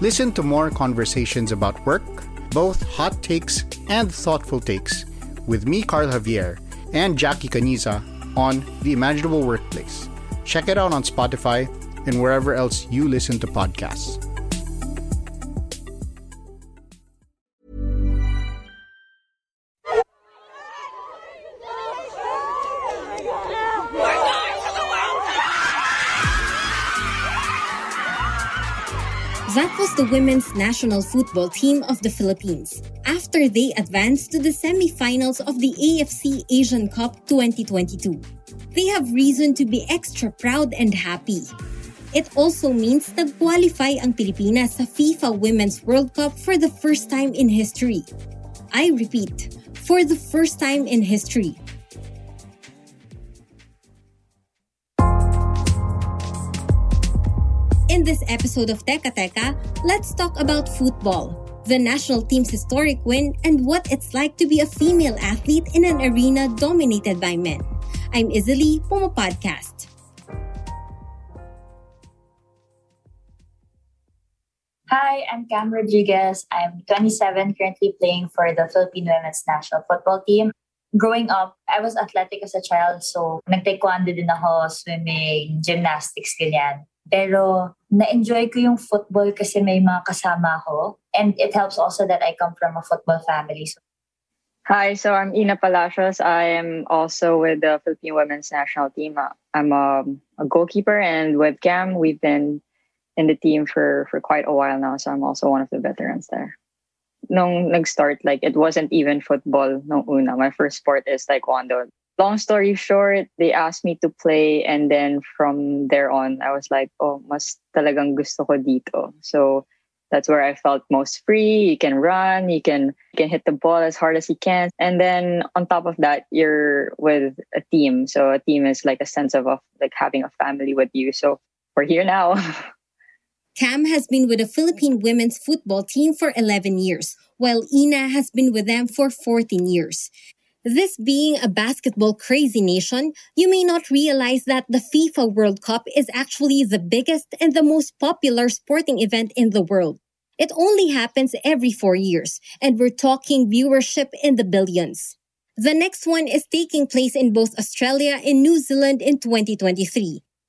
Listen to more conversations about work, both hot takes and thoughtful takes, with me, Carl Javier, and Jackie Caniza on The Imaginable Workplace. Check it out on Spotify and wherever else you listen to podcasts. That was the women's national football team of the Philippines after they advanced to the semifinals of the AFC Asian Cup 2022. They have reason to be extra proud and happy. It also means nag-qualify ang Pilipinas sa FIFA Women's World Cup for the first time in history. I repeat, for the first time in history. In this episode of Teka Teka, let's talk about football, the national team's historic win, and what it's like to be a female athlete in an arena dominated by men. I'm Izzy from a podcast. Hi, I'm Cam Rodriguez. I'm 27, currently playing for the Philippine Women's National Football Team. Growing up, I was athletic as a child, so nag-taekwondo din ako, swimming, gymnastics, ganyan. Pero na-enjoy ko yung football kasi may mga kasama ko. And it helps also that I come from a football family. Hi, so I'm Ina Palacios. I am also with the Philippine Women's National Team. I'm a goalkeeper, and with Cam, we've been in the team for quite a while now. So I'm also one of the veterans there. Nung nag-start, like, it wasn't even football nung una. My first sport is taekwondo. Long story short, they asked me to play, and then from there on, I was like, oh, mas talagang gusto ko dito. So that's where I felt most free. You can run, you can hit the ball as hard as you can. And then on top of that, you're with a team. So a team is like a sense of like having a family with you. So we're here now. Cam has been with the Philippine women's football team for 11 years, while Ina has been with them for 14 years. This being a basketball-crazy nation, you may not realize that the FIFA World Cup is actually the biggest and the most popular sporting event in the world. It only happens every 4 years, and we're talking viewership in the billions. The next one is taking place in both Australia and New Zealand in 2023.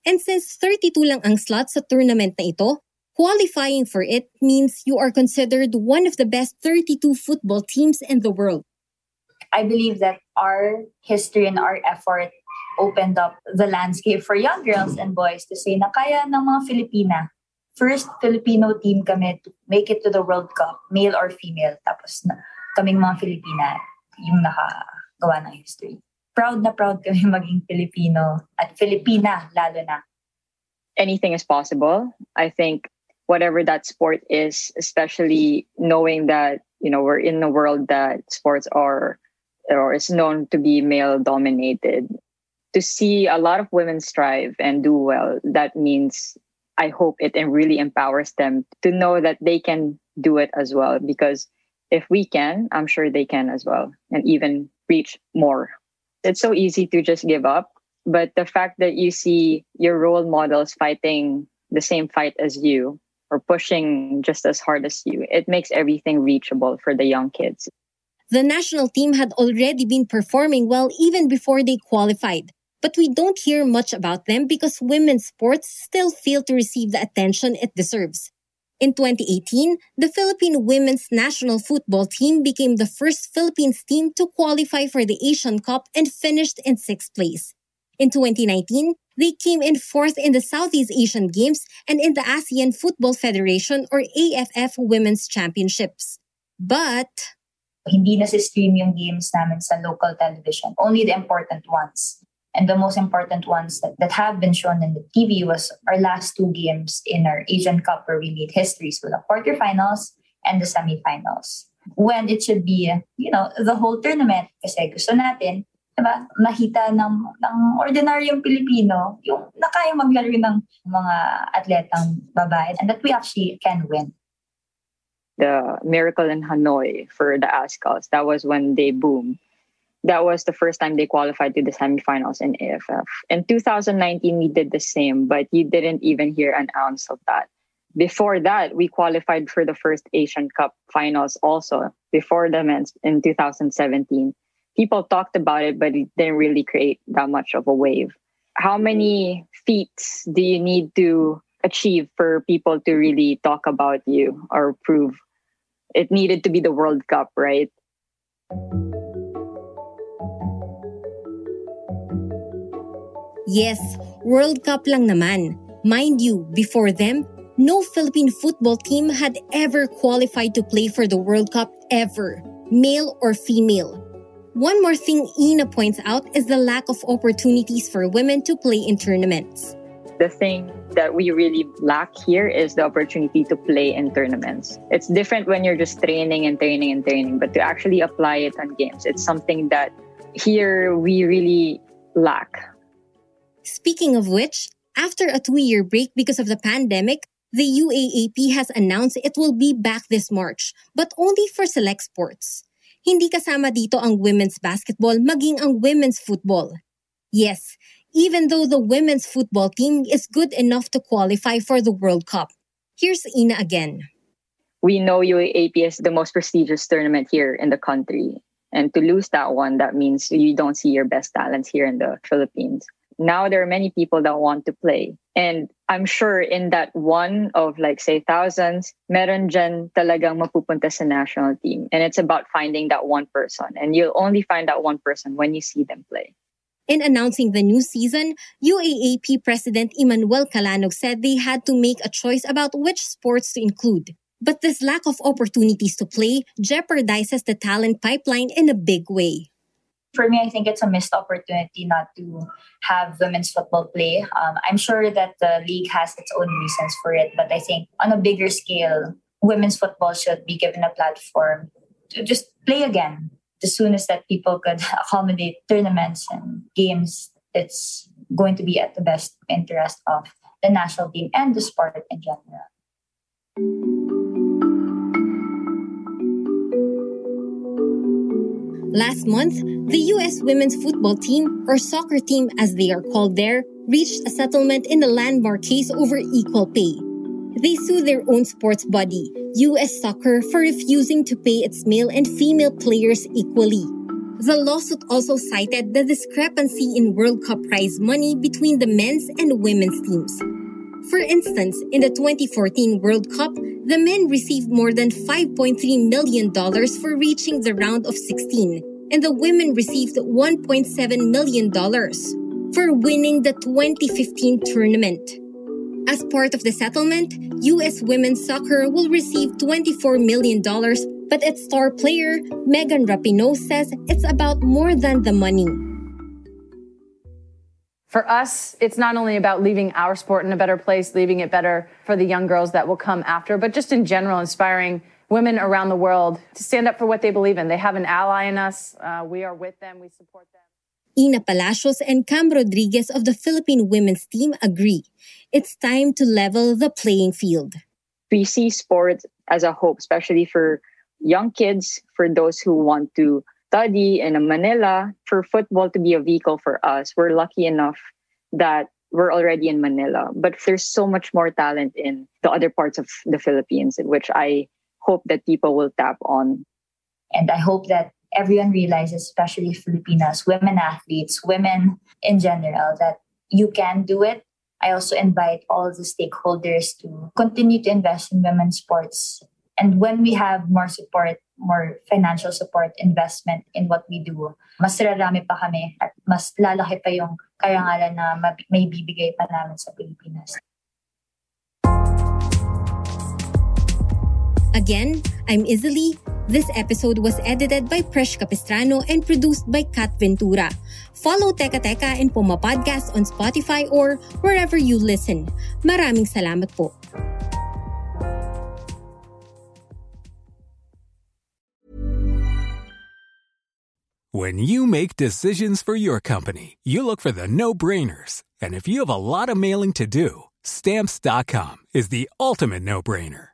And since 32 lang ang slots sa tournament na ito, qualifying for it means you are considered one of the best 32 football teams in the world. I believe that our history and our effort opened up the landscape for young girls and boys to say na kaya ng mga Filipina. First Filipino team kami to make it to the World Cup, male or female. Tapos na, kaming mga Filipina yung nakagawa ng history. Proud na proud kami maging Filipino at Filipina lalo na. Anything is possible. I think whatever that sport is, especially knowing that, you know, we're in a world that sports are or is known to be male-dominated. To see a lot of women strive and do well, that means I hope it really empowers them to know that they can do it as well. Because if we can, I'm sure they can as well and even reach more. It's so easy to just give up. But the fact that you see your role models fighting the same fight as you or pushing just as hard as you, it makes everything reachable for the young kids. The national team had already been performing well even before they qualified. But we don't hear much about them because women's sports still fail to receive the attention it deserves. In 2018, the Philippine women's national football team became the first Philippines team to qualify for the Asian Cup and finished in 6th place. In 2019, they came in 4th in the Southeast Asian Games and in the ASEAN Football Federation or AFF Women's Championships. But hindi na si-stream yung games namin sa local television. Only the important ones. And the most important ones that have been shown in the TV was our last two games in our Asian Cup, where we made history, so the quarterfinals and the semifinals. When it should be, you know, the whole tournament, kasi gusto natin, diba, makita ng ordinaryong Pilipino, yung nakayang maglaro ng mga atletang babae, and that we actually can win. The miracle in Hanoi for the Askals, that was when they boomed. That was the first time they qualified to the semifinals in AFF. In 2019, we did the same, but you didn't even hear an ounce of that. Before that, we qualified for the first Asian Cup finals also, before the men's in 2017. People talked about it, but it didn't really create that much of a wave. How many feats do you need to achieve for people to really talk about you or prove? It needed to be the World Cup, right? Yes, World Cup lang naman. Mind you, before them, no Philippine football team had ever qualified to play for the World Cup ever, male or female. One more thing Ina points out is the lack of opportunities for women to play in tournaments. The thing that we really lack here is the opportunity to play in tournaments. It's different when you're just training, but to actually apply it on games, it's something that here we really lack. Speaking of which, after a 2-year break because of the pandemic, the UAAP has announced it will be back this March, but only for select sports. Hindi kasama dito ang women's basketball, maging ang women's football. Yes, even though the women's football team is good enough to qualify for the World Cup. Here's Ina again. We know UAAP is the most prestigious tournament here in the country. And to lose that one, that means you don't see your best talents here in the Philippines. Now there are many people that want to play. And I'm sure in that one of thousands, meron dyan talagang mapupunta sa national team. And it's about finding that one person. And you'll only find that one person when you see them play. In announcing the new season, UAAP President Emmanuel Calanog said they had to make a choice about which sports to include. But this lack of opportunities to play jeopardizes the talent pipeline in a big way. For me, I think it's a missed opportunity not to have women's football play. I'm sure that the league has its own reasons for it, but I think on a bigger scale, women's football should be given a platform to just play again. As soon as that people could accommodate tournaments and games, it's going to be at the best interest of the national team and the sport in general. Last month, the U.S. women's football team, or soccer team as they are called there, reached a settlement in a landmark case over equal pay. They sue their own sports body, US Soccer, for refusing to pay its male and female players equally. The lawsuit also cited the discrepancy in World Cup prize money between the men's and women's teams. For instance, in the 2014 World Cup, the men received more than $5.3 million for reaching the round of 16, and the women received $1.7 million for winning the 2015 tournament. As part of the settlement, U.S. Women's Soccer will receive $24 million, but its star player, Megan Rapinoe, says it's about more than the money. For us, it's not only about leaving our sport in a better place, leaving it better for the young girls that will come after, but just in general, inspiring women around the world to stand up for what they believe in. They have an ally in us. We are with them. We support them. Ina Palacios and Cam Rodriguez of the Philippine women's team agree. It's time to level the playing field. We see sports as a hope, especially for young kids, for those who want to study in Manila, for football to be a vehicle for us. We're lucky enough that we're already in Manila, but there's so much more talent in the other parts of the Philippines, which I hope that people will tap on. And I hope that everyone realizes, especially Filipinas, women athletes, women in general, that you can do it. I also invite all the stakeholders to continue to invest in women's sports. And when we have more support, more financial support, investment in what we do, mas rarami pa kami at mas lalaki pa yung karangalan na may bibigay pa namin sa Pilipinas. Again, I'm Izzy. This episode was edited by Presh Capistrano and produced by Kat Ventura. Follow Teka Teka and Puma Podcast on Spotify or wherever you listen. Maraming salamat po. When you make decisions for your company, you look for the no-brainers. And if you have a lot of mailing to do, Stamps.com is the ultimate no-brainer.